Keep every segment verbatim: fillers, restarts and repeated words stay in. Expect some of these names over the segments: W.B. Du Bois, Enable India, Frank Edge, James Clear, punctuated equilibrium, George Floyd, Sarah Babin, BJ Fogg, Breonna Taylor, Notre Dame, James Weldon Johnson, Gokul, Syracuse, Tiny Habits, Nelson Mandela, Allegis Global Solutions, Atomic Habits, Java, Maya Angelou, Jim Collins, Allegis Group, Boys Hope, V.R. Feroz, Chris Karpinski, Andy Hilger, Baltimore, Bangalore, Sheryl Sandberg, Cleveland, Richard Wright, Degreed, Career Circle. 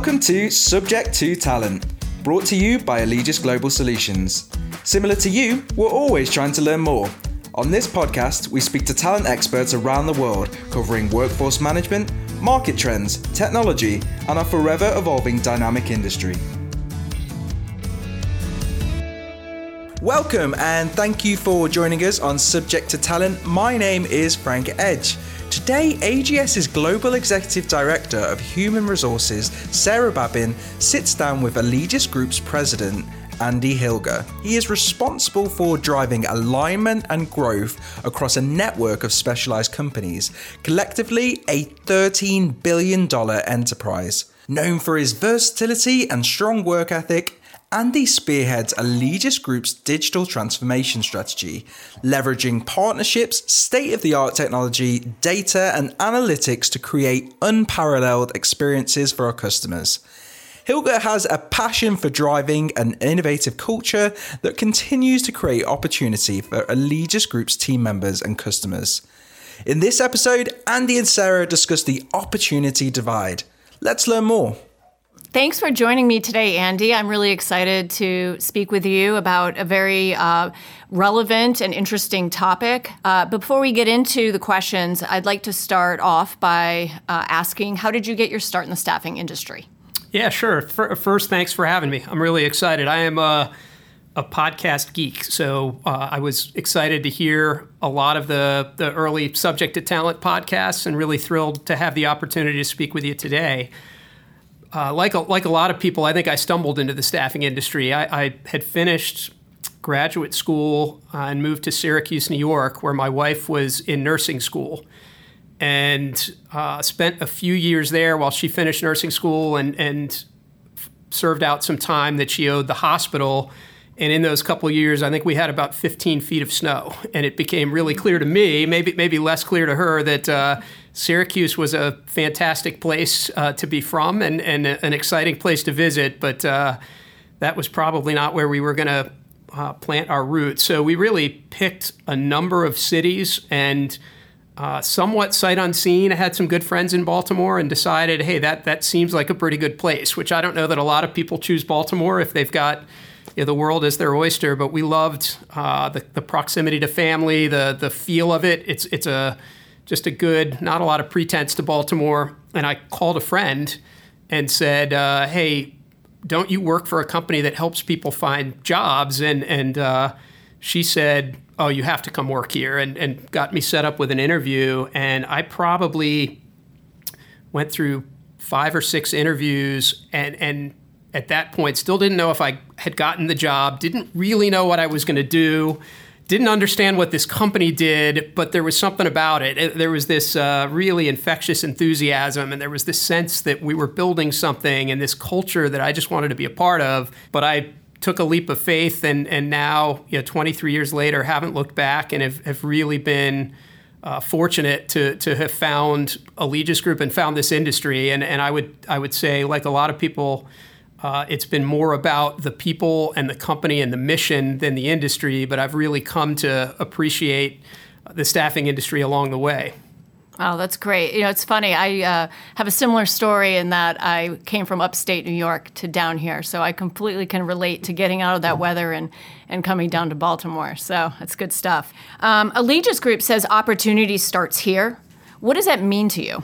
Welcome to Subject to Talent, brought to you by Allegis Global Solutions. Similar to you, we're always trying to learn more. On this podcast, we speak to talent experts around the world, covering workforce management, market trends, technology, and our forever evolving dynamic industry. Welcome and thank you for joining us on Subject to Talent. My name is Frank Edge. Today, A G S's Global Executive Director of Human Resources, Sarah Babin, sits down with Allegis Group's President, Andy Hilger. He is responsible for driving alignment and growth across a network of specialized companies, collectively a thirteen billion dollars enterprise. Known for his versatility and strong work ethic, Andy spearheads Allegis Group's digital transformation strategy, leveraging partnerships, state-of-the-art technology, data, and analytics to create unparalleled experiences for our customers. Hilger has a passion for driving an innovative culture that continues to create opportunity for Allegis Group's team members and customers. In this episode, Andy and Sarah discuss the opportunity divide. Let's learn more. Thanks for joining me today, Andy. I'm really excited to speak with you about a very uh, relevant and interesting topic. Uh, before we get into the questions, I'd like to start off by uh, asking, how did you get your start in the staffing industry? Yeah, sure. First, thanks for having me. I'm really excited. I am a, a podcast geek, so uh, I was excited to hear a lot of the, the early Subject to Talent podcasts and really thrilled to have the opportunity to speak with you today. Uh, like, a, like a lot of people, I think I stumbled into the staffing industry. I, I had finished graduate school uh, and moved to Syracuse, New York, where my wife was in nursing school, and uh, spent a few years there while she finished nursing school and, and f- served out some time that she owed the hospital. And in those couple of years, I think we had about fifteen feet of snow. And it became really clear to me, maybe maybe less clear to her, that uh, Syracuse was a fantastic place uh, to be from and, and an exciting place to visit. But uh, that was probably not where we were going to uh, plant our roots. So we really picked a number of cities and uh, somewhat sight unseen. I had some good friends in Baltimore and decided, hey, that, that seems like a pretty good place, which I don't know that a lot of people choose Baltimore if they've got... Yeah, the world is their oyster, but we loved uh, the, the proximity to family, the the feel of it. It's it's a just a good, not a lot of pretense to Baltimore. And I called a friend and said, uh, "Hey, don't you work for a company that helps people find jobs?" And and uh, she said, "Oh, you have to come work here," and and got me set up with an interview. And I probably went through five or six interviews and and. At that point, still didn't know if I had gotten the job, didn't really know what I was going to do, didn't understand what this company did, but there was something about it. it there was this uh, really infectious enthusiasm, and there was this sense that we were building something and this culture that I just wanted to be a part of. But I took a leap of faith, and and now, you know, twenty-three years later, haven't looked back and have, have really been uh, fortunate to to have found Allegis Group and found this industry. And and I would I would say, like a lot of people, Uh, it's been more about the people and the company and the mission than the industry, but I've really come to appreciate the staffing industry along the way. Oh, that's great. You know, it's funny. I uh, have a similar story in that I came from upstate New York to down here, so I completely can relate to getting out of that weather and, and coming down to Baltimore. So that's good stuff. Um, Allegis Group says opportunity starts here. What does that mean to you?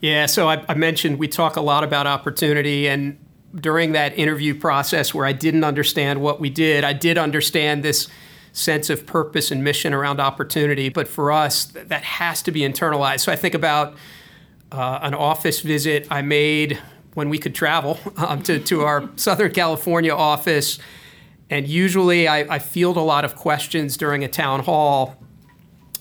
Yeah, so I, I mentioned we talk a lot about opportunity, and during that interview process where I didn't understand what we did, I did understand this sense of purpose and mission around opportunity. But for us, th- that has to be internalized. So I think about uh, an office visit I made when we could travel um, to, to our Southern California office. And usually I, I field a lot of questions during a town hall.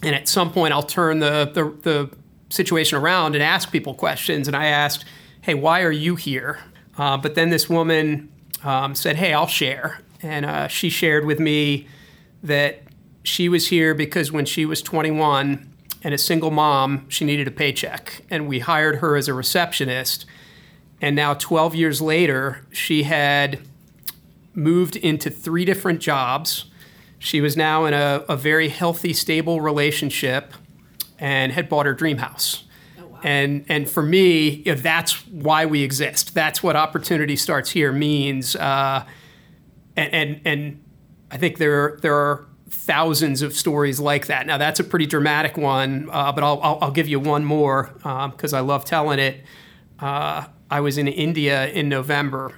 And at some point, I'll turn the, the, the situation around and ask people questions. And I asked, hey, why are you here? Uh, but then this woman um, said, hey, I'll share. And uh, she shared with me that she was here because when she was twenty-one and a single mom, she needed a paycheck. And we hired her as a receptionist. And now twelve years later, she had moved into three different jobs. She was now in a, a very healthy, stable relationship and had bought her dream house. And and for me, you know, that's why we exist. That's what Opportunity Starts Here means. Uh, and, and and I think there are, there are thousands of stories like that. Now, that's a pretty dramatic one, uh, but I'll, I'll I'll give you one more because um, I love telling it. Uh, I was in India in November,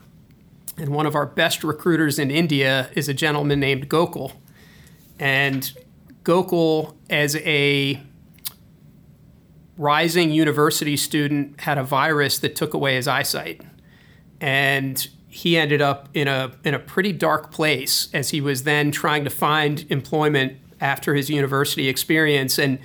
and one of our best recruiters in India is a gentleman named Gokul. And Gokul, as a rising university student, had a virus that took away his eyesight. And he ended up in a in a pretty dark place as he was then trying to find employment after his university experience. And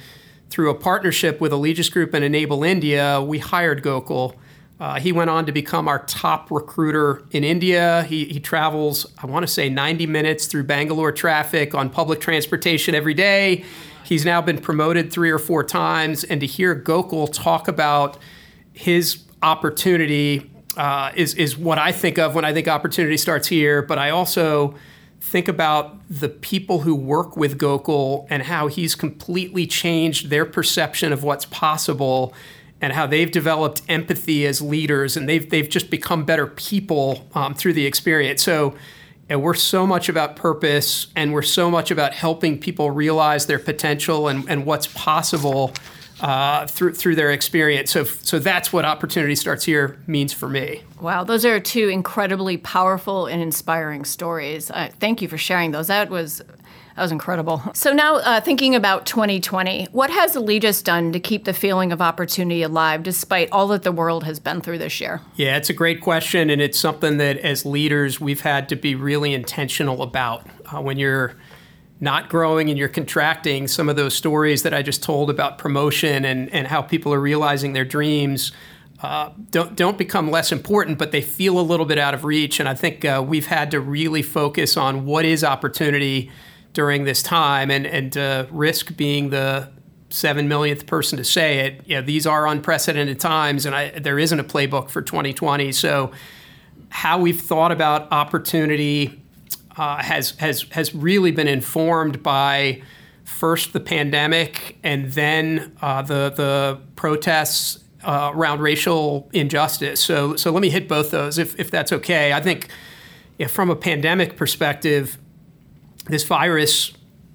through a partnership with Allegis Group and Enable India, we hired Gokul. Uh, he went on to become our top recruiter in India. He, he travels, I want to say, ninety minutes through Bangalore traffic on public transportation every day. He's now been promoted three or four times. And to hear Gokul talk about his opportunity uh, is, is what I think of when I think Opportunity Starts Here. But I also think about the people who work with Gokul and how he's completely changed their perception of what's possible, and how they've developed empathy as leaders, and they've they've just become better people um, through the experience. So, and we're so much about purpose, and we're so much about helping people realize their potential and, and what's possible uh, through through their experience. So, so that's what Opportunity Starts Here means for me. Wow, those are two incredibly powerful and inspiring stories. Uh, thank you for sharing those. That was. That was incredible. So now uh, thinking about twenty twenty, what has Allegis done to keep the feeling of opportunity alive despite all that the world has been through this year? Yeah, it's a great question. And it's something that as leaders, we've had to be really intentional about. Uh, when you're not growing and you're contracting, some of those stories that I just told about promotion and, and how people are realizing their dreams uh, don't, don't become less important, but they feel a little bit out of reach. And I think uh, we've had to really focus on what is opportunity during this time, and and uh, risk being the seven millionth person to say it. You know, these are unprecedented times, and I, there isn't a playbook for twenty twenty. So, how we've thought about opportunity uh, has has has really been informed by first the pandemic, and then uh, the the protests uh, around racial injustice. So so let me hit both those, if if that's okay. I think you know, from a pandemic perspective, this virus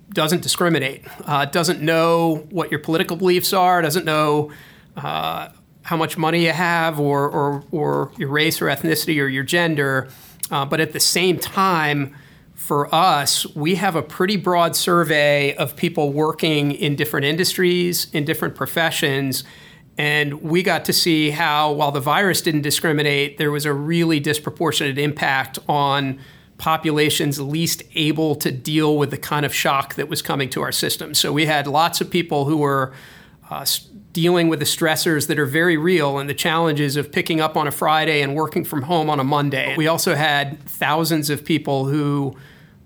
doesn't discriminate, uh, doesn't know what your political beliefs are, doesn't know uh, how much money you have or, or, or your race or ethnicity or your gender. Uh, but at the same time, for us, we have a pretty broad survey of people working in different industries, in different professions. And we got to see how, while the virus didn't discriminate, there was a really disproportionate impact on populations least able to deal with the kind of shock that was coming to our system. So we had lots of people who were uh, dealing with the stressors that are very real and the challenges of picking up on a Friday and working from home on a Monday. We also had thousands of people who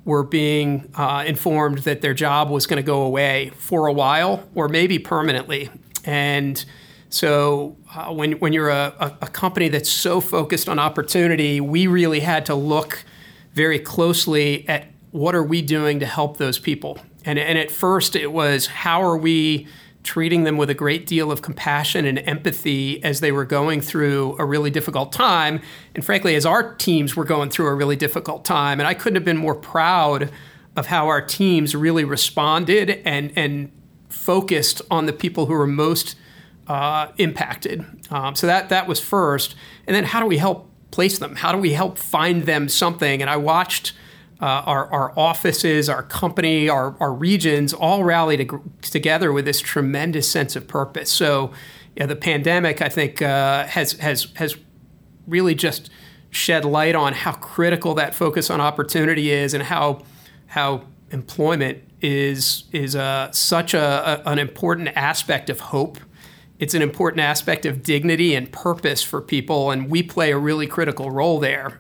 were being uh, informed that their job was going to go away for a while or maybe permanently. And so uh, when, when you're a, a company that's so focused on opportunity, we really had to look very closely at what are we doing to help those people. And, and at first it was, how are we treating them with a great deal of compassion and empathy as they were going through a really difficult time? And frankly, as our teams were going through a really difficult time, and I couldn't have been more proud of how our teams really responded and, and focused on the people who were most uh, impacted. Um, so that, that was first. And then how do we help place them? How do we help find them something? And I watched uh, our, our offices, our company, our, our regions all rally to, together with this tremendous sense of purpose. So yeah, the pandemic, I think, uh, has, has, has really just shed light on how critical that focus on opportunity is and how, how employment is, is uh, such a, a, an important aspect of hope. It's an important aspect of dignity and purpose for people, and we play a really critical role there.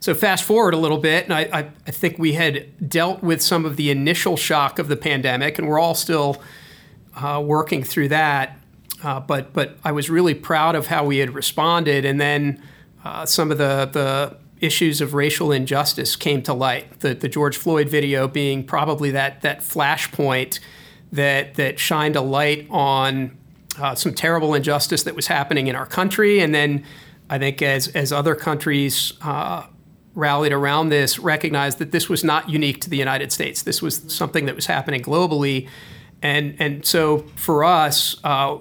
So fast forward a little bit, and I, I, I think we had dealt with some of the initial shock of the pandemic, and we're all still uh, working through that. Uh, but but I was really proud of how we had responded, and then uh, some of the, the issues of racial injustice came to light. The, the George Floyd video being probably that that flashpoint that that shined a light on uh, some terrible injustice that was happening in our country. And then I think as as other countries uh, rallied around this, recognized that this was not unique to the United States. This was something that was happening globally. And and so for us, uh,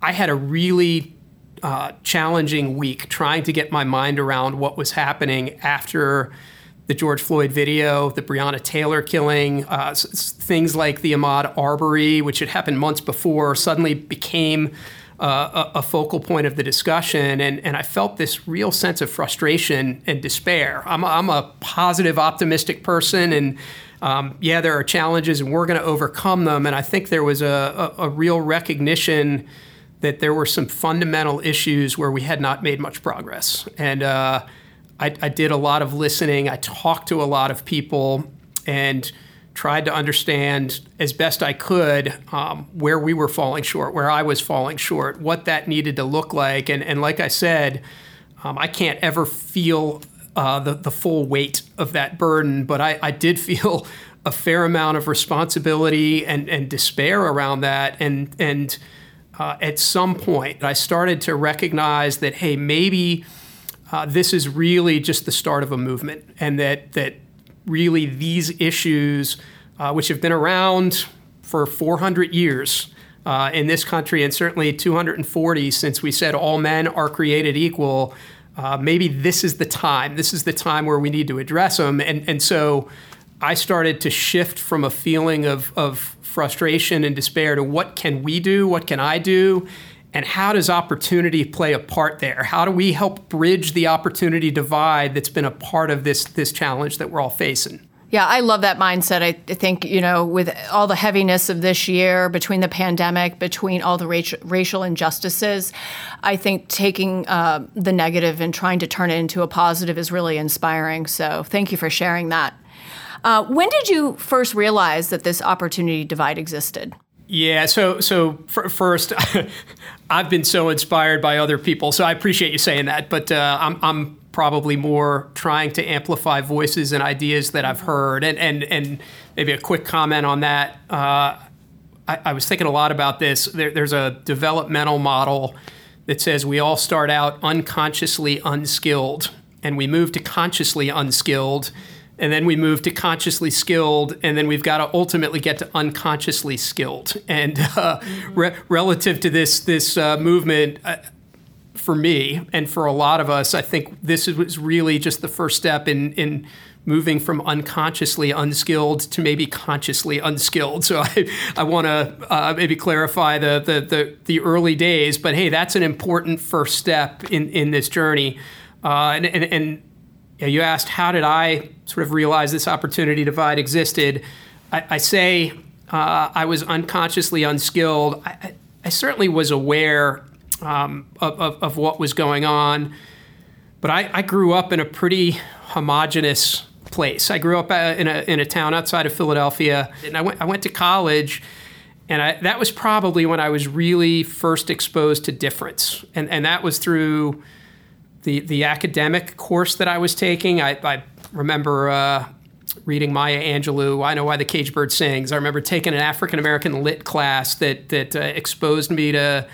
I had a really uh, challenging week trying to get my mind around what was happening after the George Floyd video, the Breonna Taylor killing, uh, things like the Ahmaud Arbery, which had happened months before, suddenly became uh, a, a focal point of the discussion. And, and I felt this real sense of frustration and despair. I'm a, I'm a positive, optimistic person. And um, yeah, there are challenges and we're going to overcome them. And I think there was a, a, a real recognition that there were some fundamental issues where we had not made much progress. And uh, I, I did a lot of listening. I talked to a lot of people and tried to understand as best I could um, where we were falling short, where I was falling short, what that needed to look like. And, and like I said, um, I can't ever feel uh, the, the full weight of that burden, but I, I did feel a fair amount of responsibility and, and despair around that. And, and Uh, at some point, I started to recognize that, hey, maybe uh, this is really just the start of a movement, and that that really these issues, uh, which have been around for four hundred years uh, in this country, and certainly two hundred forty since we said all men are created equal, uh, maybe this is the time. This is the time where we need to address them. And and so I started to shift from a feeling of of frustration and despair to what can we do? What can I do? And how does opportunity play a part there? How do we help bridge the opportunity divide that's been a part of this this challenge that we're all facing? Yeah, I love that mindset. I think, you know, with all the heaviness of this year, between the pandemic, between all the rac- racial injustices, I think taking uh, the negative and trying to turn it into a positive is really inspiring. So thank you for sharing that. Uh, when did you first realize that this opportunity divide existed? Yeah, so so for, first, I've been so inspired by other people, so I appreciate you saying that. But uh, I'm I'm probably more trying to amplify voices and ideas that I've heard. And and, and maybe a quick comment on that. Uh, I, I was thinking a lot about this. There, there's a developmental model that says we all start out unconsciously unskilled, and we move to consciously unskilled. And then we move to consciously skilled, and then we've got to ultimately get to unconsciously skilled. And uh, mm-hmm. re- relative to this this uh, movement, uh, for me and for a lot of us, I think this was really just the first step in in moving from unconsciously unskilled to maybe consciously unskilled. So I I want to uh, maybe clarify the, the the the early days, but hey, that's an important first step in in this journey, uh, and and. and you asked, how did I sort of realize this opportunity divide existed? I, I say uh, I was unconsciously unskilled. I, I certainly was aware um, of, of, of what was going on, but I, I grew up in a pretty homogeneous place. I grew up in a in a town outside of Philadelphia, and I went I went to college, and I, that was probably when I was really first exposed to difference, and and that was through The, the academic course that I was taking. I, I remember uh, reading Maya Angelou, I Know Why the Caged Bird Sings. I remember taking an African-American lit class that, that uh, exposed me to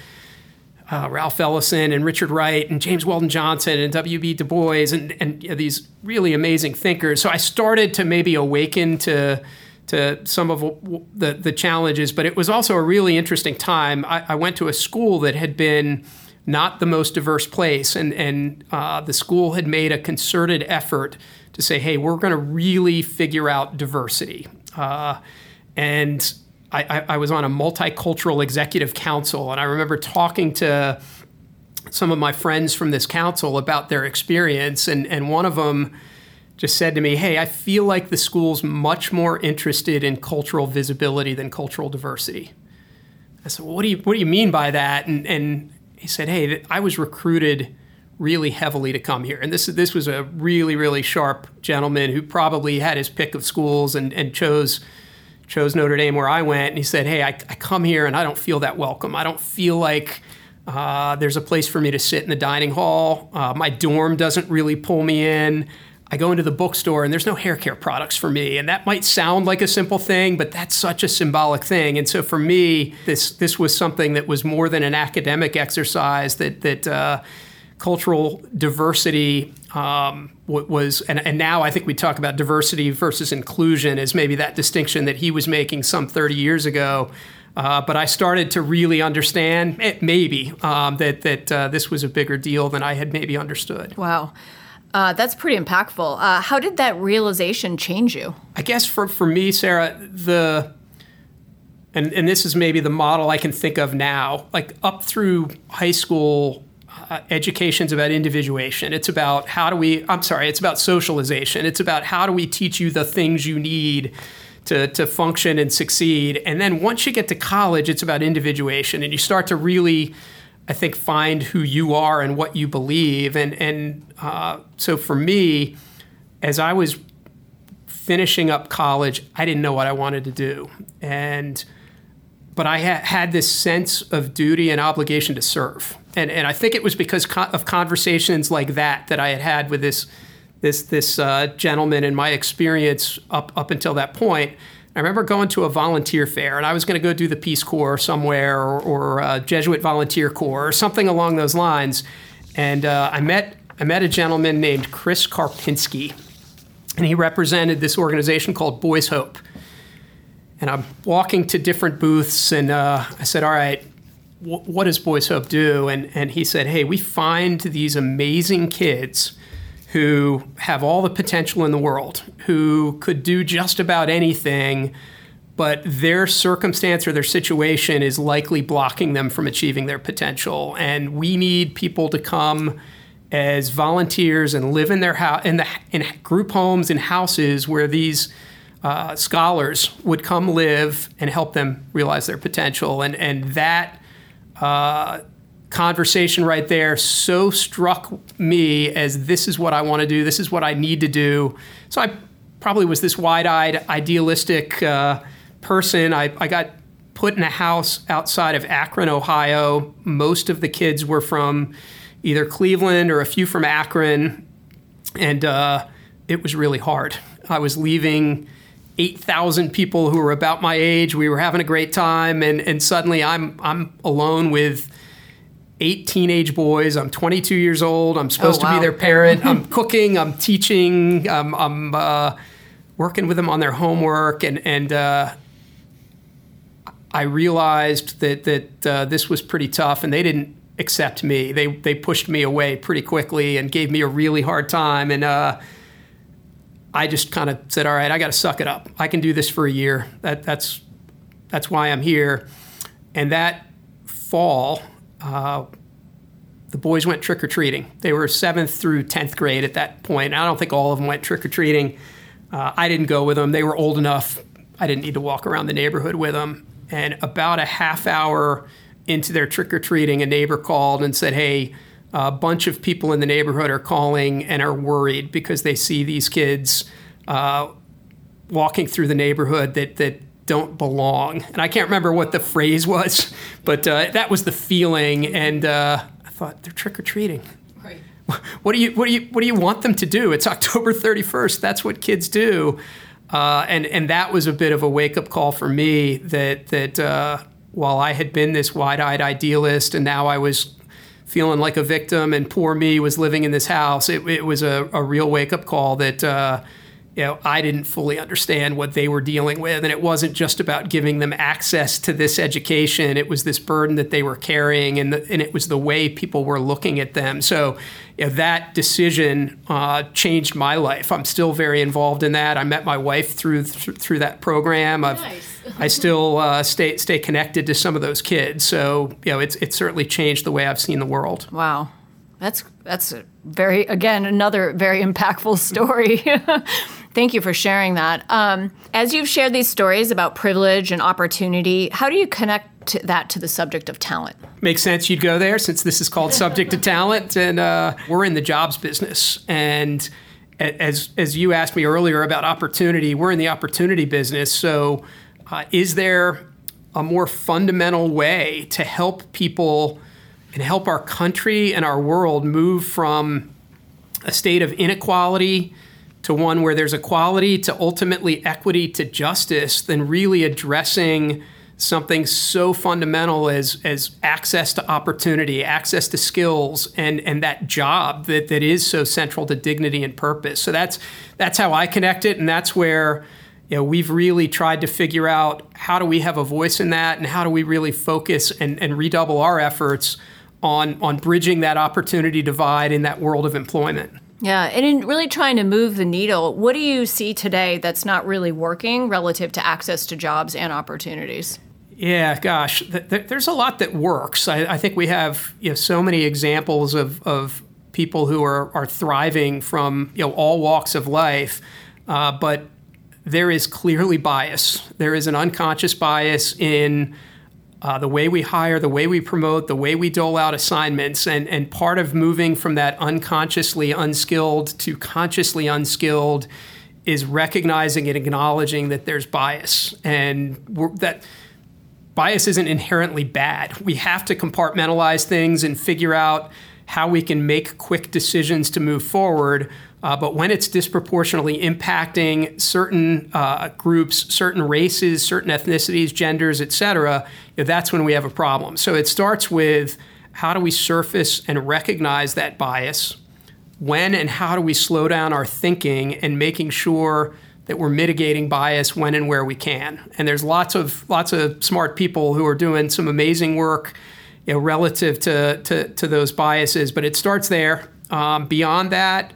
uh, Ralph Ellison and Richard Wright and James Weldon Johnson and W B Du Bois and, and you know, these really amazing thinkers. So I started to maybe awaken to to some of the, the challenges, but it was also a really interesting time. I, I went to a school that had been not the most diverse place. And, and uh, the school had made a concerted effort to say, hey, we're going to really figure out diversity. Uh, and I, I was on a multicultural executive council. And I remember talking to some of my friends from this council about their experience. And, and one of them just said to me, hey, I feel like the school's much more interested in cultural visibility than cultural diversity. I said, well, what do you, what do you mean by that? And, and he said, hey, I was recruited really heavily to come here. And this this was a really, really sharp gentleman who probably had his pick of schools and, and chose chose Notre Dame where I went. And he said, hey, I, I come here and I don't feel that welcome. I don't feel like uh, there's a place for me to sit in the dining hall. Uh, my dorm doesn't really pull me in. I go into the bookstore and there's no hair care products for me. And that might sound like a simple thing, but that's such a symbolic thing. And so for me, this this was something that was more than an academic exercise, that that uh, cultural diversity um, was, and, and now I think we talk about diversity versus inclusion as maybe that distinction that he was making some thirty years ago. Uh, but I started to really understand, it, maybe, um, that, that uh, this was a bigger deal than I had maybe understood. Wow. Uh, that's pretty impactful. Uh, how did that realization change you? I guess for, for me, Sarah, the and, and this is maybe the model I can think of now, like up through high school, uh, education's about individuation. It's about how do we, I'm sorry, it's about socialization. It's about how do we teach you the things you need to, to function and succeed. And then once you get to college, it's about individuation. And you start to really, I think, find who you are and what you believe. And and uh, so for me, as I was finishing up college, I didn't know what I wanted to do. And but I ha- had this sense of duty and obligation to serve. And and I think it was because co- of conversations like that that I had had with this this this uh, gentleman in my experience up up until that point. I remember going to a volunteer fair, and I was going to go do the Peace Corps somewhere, or, or uh, Jesuit Volunteer Corps, or something along those lines. And uh, I met I met a gentleman named Chris Karpinski, and he represented this organization called Boys Hope. And I'm walking to different booths, and uh, I said, "All right, w- what does Boys Hope do?" And and he said, "Hey, we find these amazing kids who have all the potential in the world, who could do just about anything, but their circumstance or their situation is likely blocking them from achieving their potential. And we need people to come as volunteers and live in their house, in the in group homes and houses where these uh, scholars would come live and help them realize their potential." And and that uh, conversation right there so struck me as this is what I want to do. This is what I need to do. So I probably was this wide-eyed, idealistic uh, person. I, I got put in a house outside of Akron, Ohio. Most of the kids were from either Cleveland or a few from Akron. And uh, it was really hard. I was leaving eight thousand people who were about my age. We were having a great time. And, and suddenly I'm I'm alone with eight teenage boys. I'm twenty-two years old. I'm supposed oh, wow. to be their parent. I'm cooking. I'm teaching. I'm, I'm uh, working with them on their homework. And and uh, I realized that that uh, this was pretty tough, and they didn't accept me. They they pushed me away pretty quickly and gave me a really hard time. And uh, I just kind of said, "All right, I got to suck it up. I can do this for a year. That that's that's why I'm here." And that fall, Uh, the boys went trick-or-treating. They were seventh through tenth grade at that point. I don't think all of them went trick-or-treating. Uh, I didn't go with them. They were old enough. I didn't need to walk around the neighborhood with them. And about a half hour into their trick-or-treating, a neighbor called and said, "Hey, a bunch of people in the neighborhood are calling and are worried because they see these kids uh, walking through the neighborhood that that don't belong." And I can't remember what the phrase was, but uh, that was the feeling. And uh, I thought, they're trick-or-treating. Right. What do you what do you what do you want them to do? It's October thirty-first. That's what kids do. Uh, and and that was a bit of a wake-up call for me. That that uh, while I had been this wide-eyed idealist, and now I was feeling like a victim, and poor me was living in this house. It, it was a, a real wake-up call that. Uh, You know, I didn't fully understand what they were dealing with. And it wasn't just about giving them access to this education. It was this burden that they were carrying, and, the, and it was the way people were looking at them. So you know, that decision uh, changed my life. I'm still very involved in that. I met my wife through th- through that program. I've, nice. I still uh, stay stay connected to some of those kids. So you know, it's it's certainly changed the way I've seen the world. Wow. That's that's a very, again, another very impactful story. Thank you for sharing that. Um, as you've shared these stories about privilege and opportunity, how do you connect that to the subject of talent? Makes sense you'd go there, since this is called Subject to Talent, and uh, we're in the jobs business. And as as you asked me earlier about opportunity, we're in the opportunity business. So uh, is there a more fundamental way to help people and help our country and our world move from a state of inequality to one where there's equality, to ultimately equity, to justice, than really addressing something so fundamental as as access to opportunity, access to skills, and and that job that that is so central to dignity and purpose. So that's that's how I connect it, and that's where, you know, we've really tried to figure out how do we have a voice in that, and how do we really focus and and redouble our efforts on on bridging that opportunity divide in that world of employment. Yeah, and in really trying to move the needle, what do you see today that's not really working relative to access to jobs and opportunities? Yeah, gosh, th- th- there's a lot that works. I, I think we have, you know, so many examples of, of people who are, are thriving from, you know, all walks of life, uh, but there is clearly bias. There is an unconscious bias in uh, the way we hire, the way we promote, the way we dole out assignments, and, and part of moving from that unconsciously unskilled to consciously unskilled is recognizing and acknowledging that there's bias, and we're, that. Bias isn't inherently bad. We have to compartmentalize things and figure out how we can make quick decisions to move forward. Uh, but when it's disproportionately impacting certain uh, groups, certain races, certain ethnicities, genders, et cetera, you know, that's when we have a problem. So it starts with how do we surface and recognize that bias? When and how do we slow down our thinking and making sure that we're mitigating bias when and where we can. And there's lots of lots of smart people who are doing some amazing work, you know, relative to, to, to those biases, but it starts there. Um, beyond that,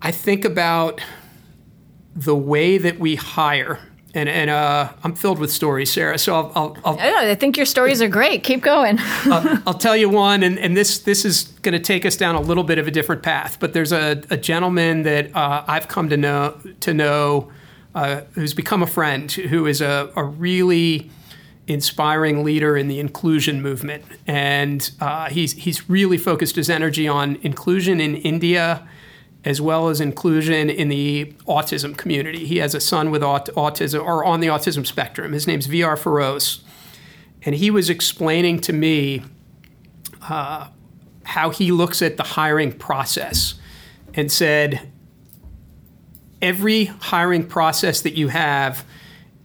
I think about the way that we hire. And, and uh, I'm filled with stories, Sarah, so I'll... I'll, I'll I, I think your stories are great. Keep going. I'll, I'll tell you one, and, and this this is going to take us down a little bit of a different path, but there's a, a gentleman that uh, I've come to know, to know uh, who's become a friend, who is a, a really inspiring leader in the inclusion movement. And uh, he's he's really focused his energy on inclusion in India, as well as inclusion in the autism community. He has a son with aut- autism, or on the autism spectrum. His name's V R Feroz. And he was explaining to me uh, how he looks at the hiring process, and said, every hiring process that you have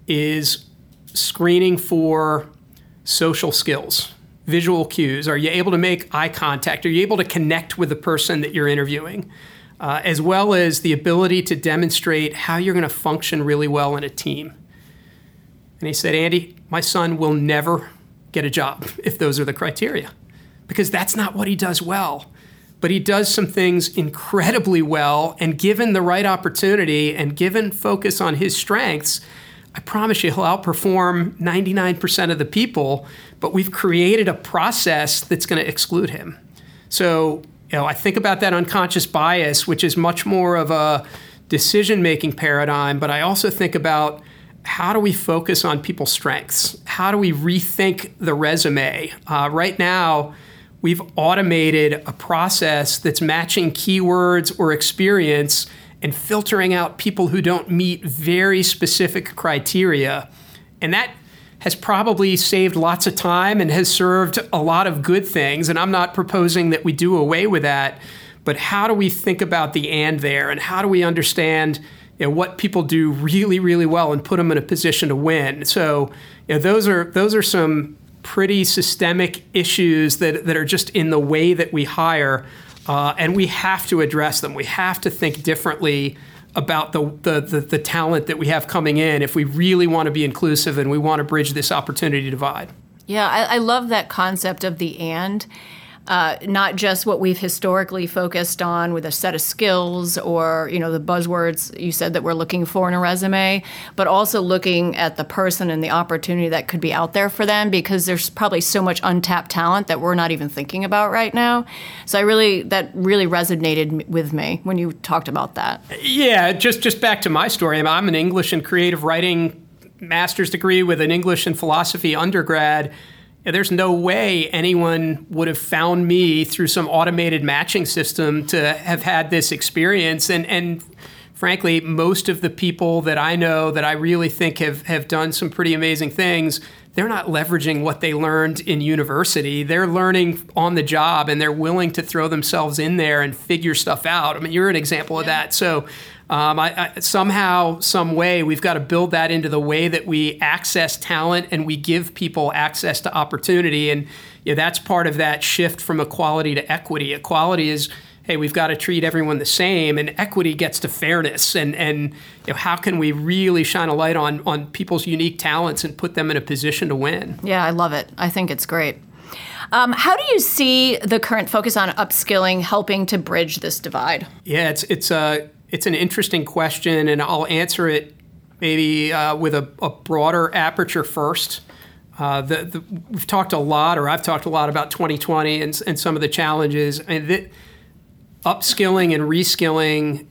is screening for social skills, visual cues. Are you able to make eye contact? Are you able to connect with the person that you're interviewing? Uh, as well as the ability to demonstrate how you're going to function really well in a team. And he said, Andy, my son will never get a job if those are the criteria, because that's not what he does well. But he does some things incredibly well, and given the right opportunity and given focus on his strengths, I promise you he'll outperform ninety-nine percent of the people, but we've created a process that's going to exclude him. So, you know, I think about that unconscious bias, which is much more of a decision-making paradigm, but I also think about how do we focus on people's strengths? How do we rethink the resume? Uh, right now, we've automated a process that's matching keywords or experience and filtering out people who don't meet very specific criteria. And that has probably saved lots of time and has served a lot of good things. And I'm not proposing that we do away with that, but how do we think about the and there, and how do we understand, you know, what people do really, really well and put them in a position to win? So, you know, those are those are some pretty systemic issues that, that are just in the way that we hire, uh, and we have to address them. We have to think differently about the, the the the talent that we have coming in if we really want to be inclusive and we want to bridge this opportunity divide. Yeah, I, I love that concept of the and, uh, not just what we've historically focused on with a set of skills or, you know, the buzzwords you said that we're looking for in a resume, but also looking at the person and the opportunity that could be out there for them, because there's probably so much untapped talent that we're not even thinking about right now. So I really, that really resonated with me when you talked about that. Yeah, just, just back to my story. I'm an English and creative writing master's degree with an English and philosophy undergrad. There's no way anyone would have found me through some automated matching system to have had this experience. And, and frankly, most of the people that I know that I really think have, have done some pretty amazing things, they're not leveraging what they learned in university. They're learning on the job, and they're willing to throw themselves in there and figure stuff out. I mean, you're an example yeah. of that. So um, I, I, somehow, some way, we've got to build that into the way that we access talent and we give people access to opportunity. And you know, that's part of that shift from equality to equity. Equality is, hey, we've got to treat everyone the same, and equity gets to fairness. And, and you know, how can we really shine a light on, on people's unique talents and put them in a position to win? Yeah, I love it. I think it's great. Um, how do you see the current focus on upskilling helping to bridge this divide? Yeah, it's it's a, it's an interesting question, and I'll answer it maybe uh, with a, a broader aperture first. Uh, the, the, we've talked a lot, or I've talked a lot about twenty twenty and, and some of the challenges. I mean, th- upskilling and reskilling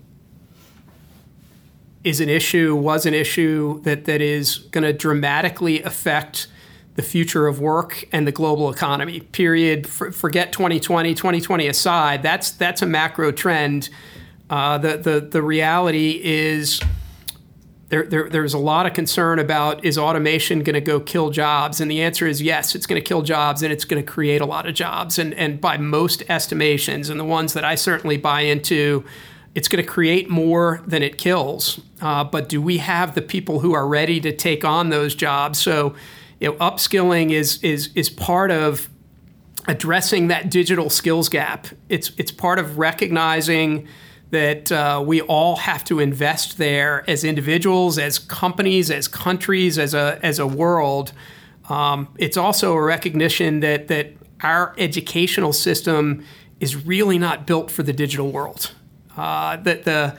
is an issue, was an issue that, that is going to dramatically affect the future of work and the global economy, period. For, forget twenty twenty, twenty twenty aside, that's that's a macro trend. Uh, the, the, the reality is there, there there's a lot of concern about, is automation going to go kill jobs? And the answer is yes, it's going to kill jobs, and it's going to create a lot of jobs. And, and by most estimations, and the ones that I certainly buy into, it's going to create more than it kills. Uh, but do we have the people who are ready to take on those jobs? So you know, upskilling is is is part of addressing that digital skills gap. It's it's part of recognizing that uh, we all have to invest there as individuals, as companies, as countries, as a as a world. Um, it's also a recognition that that our educational system is really not built for the digital world. Uh, that the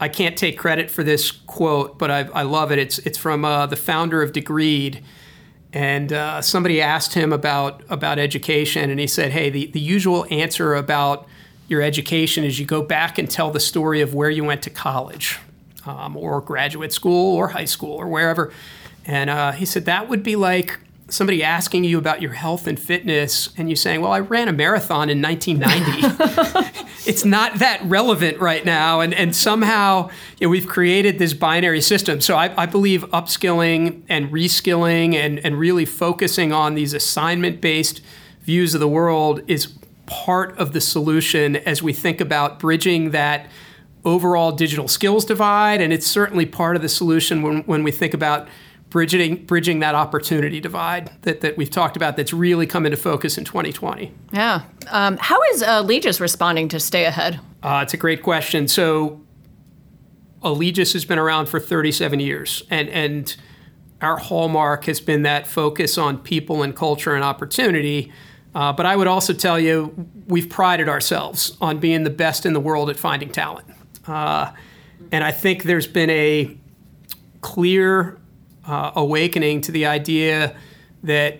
I can't take credit for this quote, but I, I love it. It's it's from uh, the founder of Degreed. And uh, somebody asked him about, about education, and he said, hey, the, the usual answer about your education is you go back and tell the story of where you went to college um, or graduate school or high school or wherever. And uh, he said that would be like somebody asking you about your health and fitness, and you saying, well, I ran a marathon in nineteen ninety. It's not that relevant right now. And, and somehow you know, we've created this binary system. So I, I believe upskilling and reskilling and, and really focusing on these assignment-based views of the world is part of the solution as we think about bridging that overall digital skills divide. And it's certainly part of the solution when, when we think about Bridging, bridging that opportunity divide that, that we've talked about that's really come into focus in twenty twenty. Yeah. Um, how is Allegis responding to Stay Ahead? Uh, it's a great question. So Allegis has been around for thirty-seven years, and, and our hallmark has been that focus on people and culture and opportunity. Uh, but I would also tell you, we've prided ourselves on being the best in the world at finding talent. Uh, and I think there's been a clear Uh, awakening to the idea that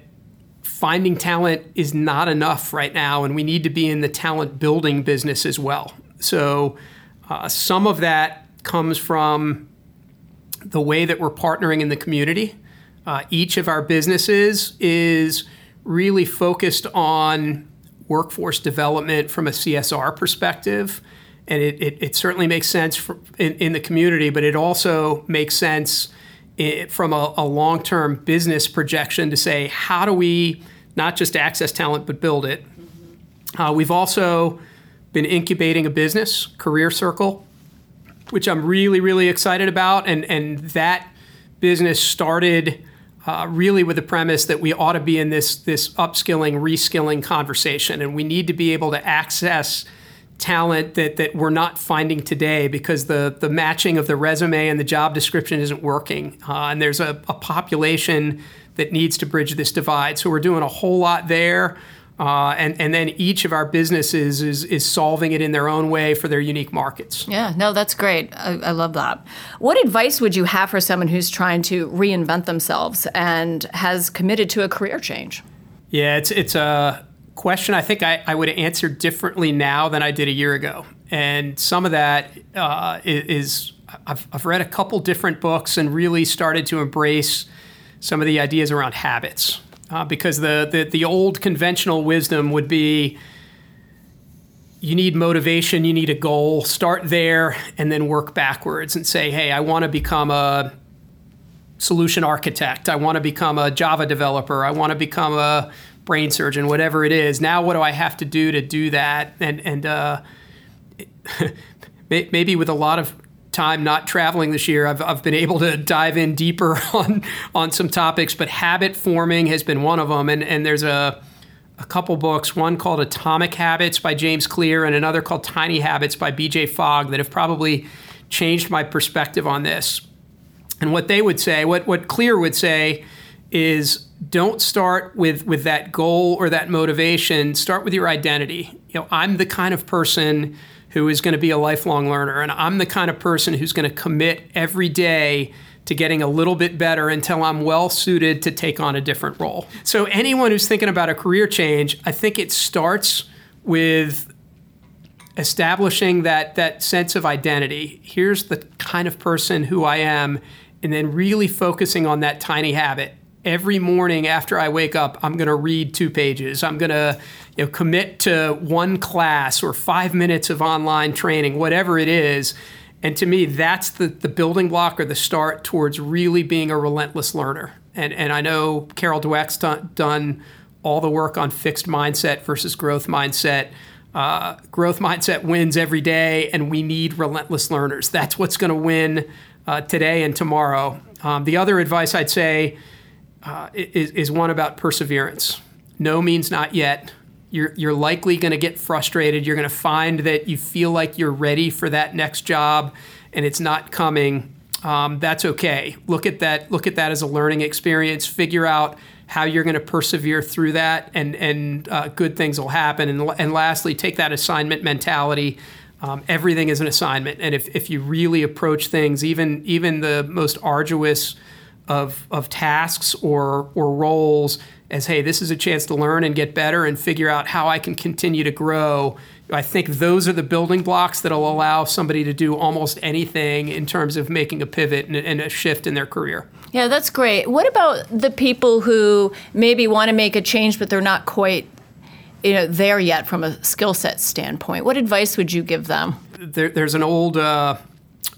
finding talent is not enough right now, and we need to be in the talent building business as well. So uh, some of that comes from the way that we're partnering in the community. Uh, each of our businesses is really focused on workforce development from a C S R perspective, and it, it, it certainly makes sense for, in, in the community, but it also makes sense It, from a, a long-term business projection to say, how do we not just access talent, but build it? Mm-hmm. Uh, we've also been incubating a business, Career Circle, which I'm really, really excited about. And, and that business started uh, really with the premise that we ought to be in this, this upskilling, reskilling conversation. And we need to be able to access talent that, that we're not finding today because the, the matching of the resume and the job description isn't working. Uh, and there's a, a population that needs to bridge this divide. So we're doing a whole lot there. Uh, and, and then each of our businesses is, is solving it in their own way for their unique markets. Yeah, no, that's great. I, I love that. What advice would you have for someone who's trying to reinvent themselves and has committed to a career change? Yeah, it's it's a... question I think I, I would answer differently now than I did a year ago. And some of that uh, is, I've, I've read a couple different books and really started to embrace some of the ideas around habits. Uh, because the, the, the old conventional wisdom would be, you need motivation, you need a goal, start there and then work backwards and say, hey, I want to become a solution architect. I want to become a Java developer. I want to become a brain surgeon, whatever it is. Now what do I have to do to do that? And, and uh, maybe with a lot of time not traveling this year, I've, I've been able to dive in deeper on, on some topics, but habit forming has been one of them. And, and there's a, a couple books, one called Atomic Habits by James Clear and another called Tiny Habits by B J Fogg, that have probably changed my perspective on this. And what they would say, what, what Clear would say is, don't start with, with that goal or that motivation. Start with your identity. You know, I'm the kind of person who is going to be a lifelong learner, and I'm the kind of person who's going to commit every day to getting a little bit better until I'm well suited to take on a different role. So anyone who's thinking about a career change, I think it starts with establishing that, that sense of identity. Here's the kind of person who I am, and then really focusing on that tiny habit. Every morning after I wake up, I'm going to read two pages. I'm going to, you know, commit to one class or five minutes of online training, whatever it is. And to me, that's the, the building block or the start towards really being a relentless learner. And and I know Carol Dweck's done, done all the work on fixed mindset versus growth mindset. Uh, growth mindset wins every day, and we need relentless learners. That's what's going to win uh, today and tomorrow. Um, the other advice I'd say uh, is, is one about perseverance. No means not yet. You're, you're likely going to get frustrated. You're going to find that you feel like you're ready for that next job and it's not coming. Um, that's okay. Look at that. Look at that as a learning experience. Figure out how you're going to persevere through that, and, and uh, good things will happen. And, and lastly, take that assignment mentality. Um, everything is an assignment. And if, if you really approach things, even, even the most arduous of, of tasks or, or roles, as, hey, this is a chance to learn and get better and figure out how I can continue to grow. I think those are the building blocks that'll allow somebody to do almost anything in terms of making a pivot and, and a shift in their career. Yeah, that's great. What about the people who maybe want to make a change, but they're not quite, you know, there yet from a skill set standpoint? What advice would you give them? There, there's an old uh,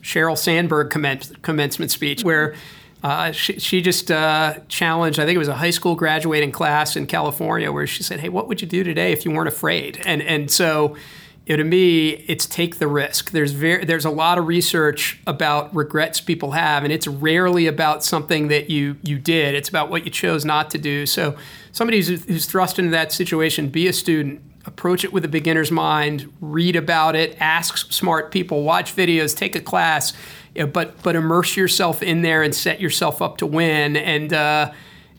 Sheryl Sandberg commence, commencement speech where Uh, she, she just uh, challenged, I think it was a high school graduating class in California, where she said, hey, what would you do today if you weren't afraid? And and so, you know, to me, it's take the risk. There's very, there's a lot of research about regrets people have, and it's rarely about something that you you did. It's about what you chose not to do. So somebody who's, who's thrust into that situation, be a student, approach it with a beginner's mind, read about it, ask smart people, watch videos, take a class. Yeah, but but immerse yourself in there and set yourself up to win. And uh,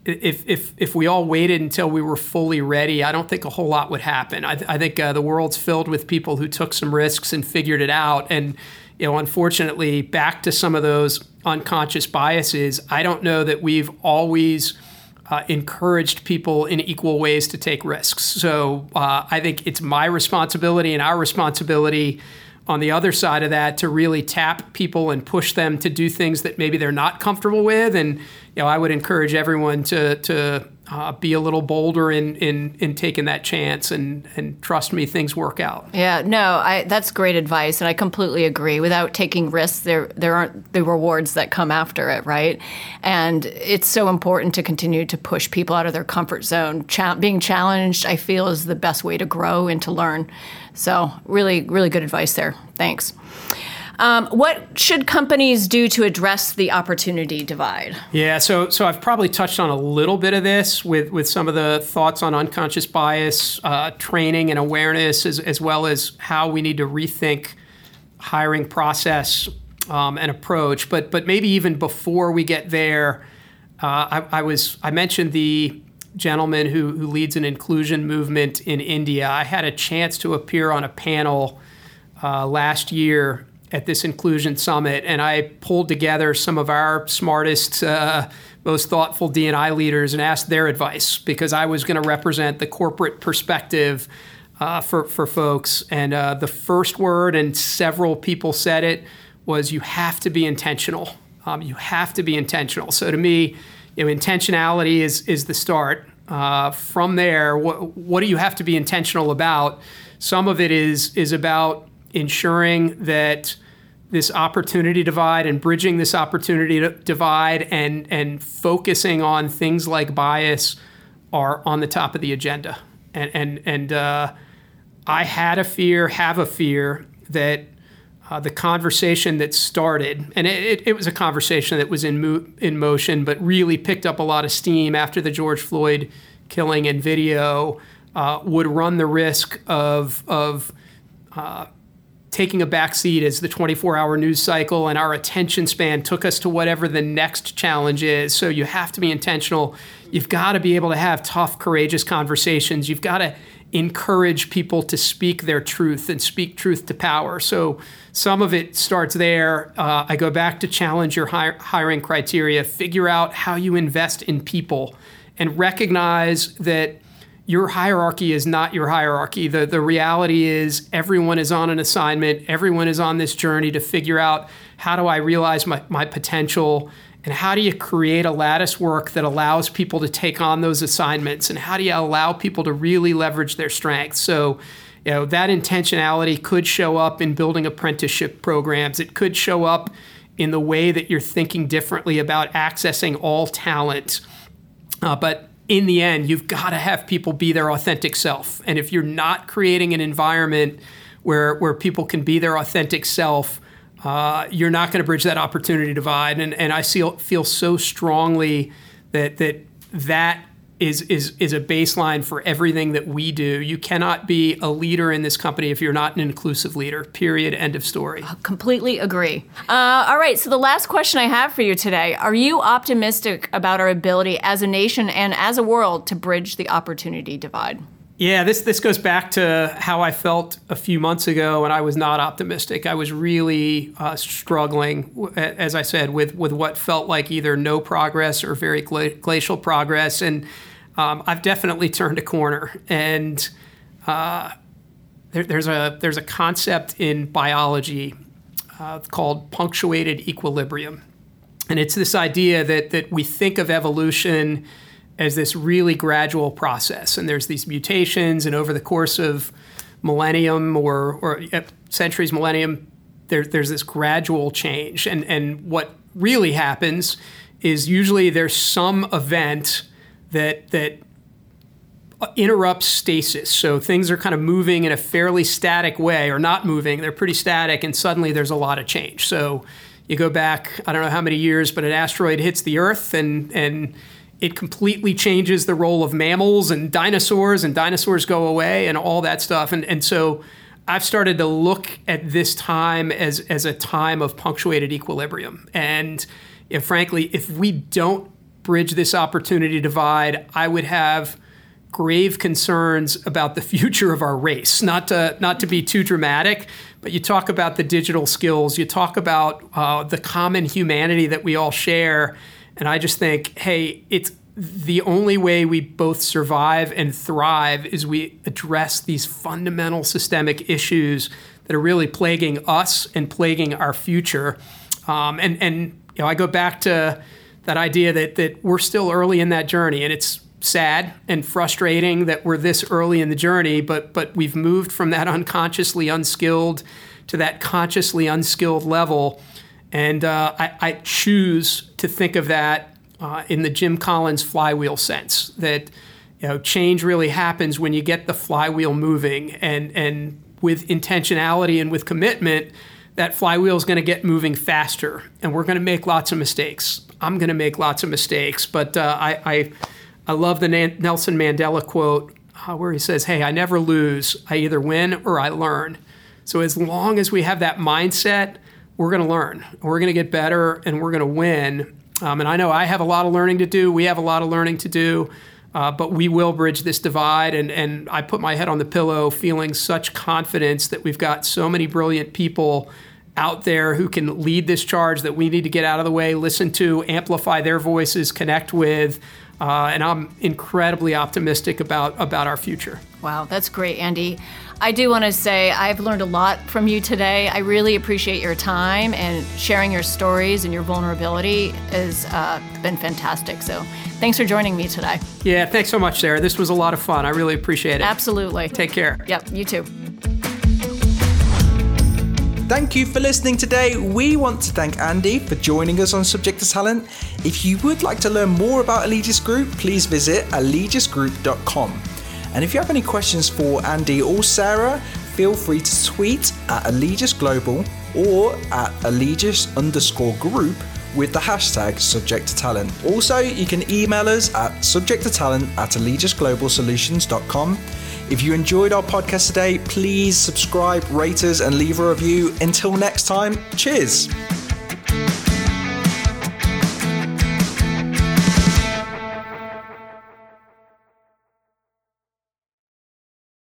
if if if we all waited until we were fully ready, I don't think a whole lot would happen. I, th- I think uh, the world's filled with people who took some risks and figured it out. And you know, unfortunately, back to some of those unconscious biases, I don't know that we've always uh, encouraged people in equal ways to take risks. So uh, I think it's my responsibility and our responsibility on the other side of that to really tap people and push them to do things that maybe they're not comfortable with. And you know, I would encourage everyone to to uh, be a little bolder in in in taking that chance, and and trust me, things work out. Yeah, no, I, that's great advice, and I completely agree. Without taking risks, there there aren't the rewards that come after it, right? And it's so important to continue to push people out of their comfort zone. Cha- being challenged, I feel, is the best way to grow and to learn. So really, really good advice there. Thanks. Um, what should companies do to address the opportunity divide? Yeah, so so I've probably touched on a little bit of this with, with some of the thoughts on unconscious bias, uh, training and awareness, as, as well as how we need to rethink hiring process um, and approach. But but maybe even before we get there, uh, I, I was I mentioned the gentleman who, who leads an inclusion movement in India. I had a chance to appear on a panel uh, last year at this inclusion summit, and I pulled together some of our smartest, uh, most thoughtful D and I leaders and asked their advice, because I was going to represent the corporate perspective uh, for, for folks. And uh, the first word, and several people said it, was you have to be intentional. Um, you have to be intentional. So to me, you know, intentionality is is the start. uh, from there, what, what do you have to be intentional about? Some of it is is about ensuring that this opportunity divide and bridging this opportunity divide and and focusing on things like bias are on the top of the agenda. And and and uh, I had a fear, have a fear that uh, the conversation that started, and it, it was a conversation that was in mo- in motion, but really picked up a lot of steam after the George Floyd killing and video, uh, would run the risk of of uh, taking a backseat as the twenty-four hour news cycle and our attention span took us to whatever the next challenge is. So you have to be intentional. You've got to be able to have tough, courageous conversations. You've got to encourage people to speak their truth and speak truth to power. So some of it starts there. Uh, I go back to challenge your hire, hiring criteria, figure out how you invest in people, and recognize that your hierarchy is not your hierarchy. The, the reality is everyone is on an assignment. Everyone is on this journey to figure out, how do I realize my, my potential? And how do you create a lattice work that allows people to take on those assignments? And how do you allow people to really leverage their strengths? So, you know, that intentionality could show up in building apprenticeship programs. It could show up in the way that you're thinking differently about accessing all talent. Uh, but in the end, you've got to have people be their authentic self. And if you're not creating an environment where, where people can be their authentic self, Uh, you're not going to bridge that opportunity divide. And, and I feel, feel so strongly that that, that is, is, is a baseline for everything that we do. You cannot be a leader in this company if you're not an inclusive leader, period, end of story. I completely agree. Uh, all right, so the last question I have for you today, are you optimistic about our ability as a nation and as a world to bridge the opportunity divide? Yeah, this this goes back to how I felt a few months ago when I was not optimistic. I was really uh, struggling, as I said, with, with what felt like either no progress or very gla- glacial progress. And um, I've definitely turned a corner. And uh, there, there's a there's a concept in biology uh, called punctuated equilibrium. And it's this idea that that we think of evolution as this really gradual process, and there's these mutations, and over the course of millennium or, or centuries, millennium, there, there's this gradual change. And, and what really happens is usually there's some event that that interrupts stasis. So things are kind of moving in a fairly static way, or not moving. They're pretty static, and suddenly there's a lot of change. So you go back, I don't know how many years, but an asteroid hits the Earth, and and it completely changes the role of mammals and dinosaurs, and dinosaurs go away and all that stuff. And and so I've started to look at this time as, as a time of punctuated equilibrium. And if, frankly, if we don't bridge this opportunity divide, I would have grave concerns about the future of our race. Not to not to be too dramatic, but you talk about the digital skills, you talk about uh, the common humanity that we all share. And I just think, hey, it's the only way we both survive and thrive is we address these fundamental systemic issues that are really plaguing us and plaguing our future. Um, and and you know, I go back to that idea that that we're still early in that journey, and it's sad and frustrating that we're this early in the journey, but but we've moved from that unconsciously unskilled to that consciously unskilled level. And uh, I, I choose to think of that uh, in the Jim Collins flywheel sense, that you know, change really happens when you get the flywheel moving. And, and with intentionality and with commitment, that flywheel is going to get moving faster. And we're going to make lots of mistakes. I'm going to make lots of mistakes. But uh, I, I I love the Nan- Nelson Mandela quote uh, where he says, hey, I never lose. I either win or I learn. So as long as we have that mindset, we're going to learn, we're going to get better, and we're going to win. Um, and I know I have a lot of learning to do. We have a lot of learning to do, uh, but we will bridge this divide. And, and I put my head on the pillow feeling such confidence that we've got so many brilliant people out there who can lead this charge that we need to get out of the way, listen to, amplify their voices, connect with. Uh, and I'm incredibly optimistic about, about our future. Wow, that's great, Andy. I do want to say I've learned a lot from you today. I really appreciate your time, and sharing your stories and your vulnerability has uh, been fantastic. So thanks for joining me today. Yeah, thanks so much, Sarah. This was a lot of fun. I really appreciate it. Absolutely. Take care. Yep, you too. Thank you for listening today. We want to thank Andy for joining us on Subject to Talent. If you would like to learn more about Allegis Group, please visit allegis group dot com. And if you have any questions for Andy or Sarah, feel free to tweet at Allegis Global or at Allegis underscore group with the hashtag Subject to Talent. Also, you can email us at subjecttotalent at allegis global solutions dot com. If you enjoyed our podcast today, please subscribe, rate us, and leave a review. Until next time, cheers.